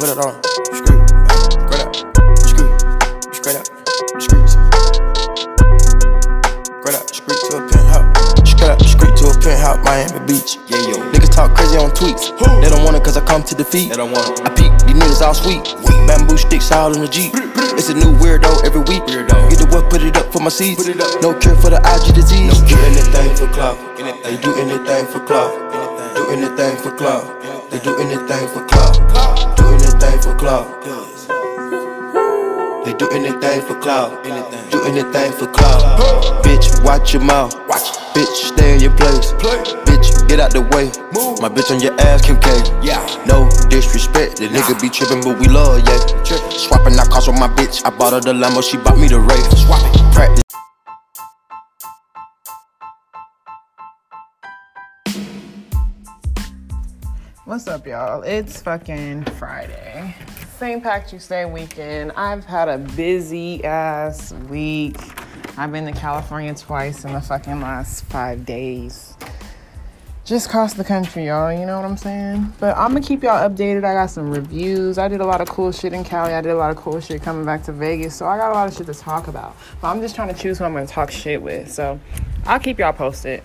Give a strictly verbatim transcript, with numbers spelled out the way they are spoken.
put it on. Screw, grab up. Screw, screw up. Screws. Grab up. Screw to a penthouse. Screw up. Screw to a penthouse, Miami Beach. Yeah, yo. Niggas talk crazy on tweets. They don't want it cause I come to defeat. They don't want it. I peek, these niggas all sweet. Bamboo sticks all in the Jeep. It's a new weirdo every week. Weirdo. Get the work, put it up for my seeds. No cure for the I G disease. No, do anything for clout. They do anything for clout. Do anything for clout. They do anything for clout. Do anything for clout. They do anything for clout. Do anything for clout. Bitch, watch your mouth. Bitch, stay in your place. Bitch, get out the way. My bitch on your ass, Kim K. No disrespect, the nigga be trippin', but we love, yeah. Swappin' our cars with my bitch. I bought her the Lambo, she bought me the Wraith. Swappin', practice. What's up, y'all? It's fucking Friday. Saint Patrick's Day weekend. I've had a busy ass week. I've been to California twice in the fucking last five days. Just crossed the country, y'all. You know what I'm saying? But I'm gonna keep y'all updated. I got some reviews. I did a lot of cool shit in Cali. I did a lot of cool shit coming back to Vegas. So I got a lot of shit to talk about. But I'm just trying to choose who I'm gonna talk shit with. So I'll keep y'all posted.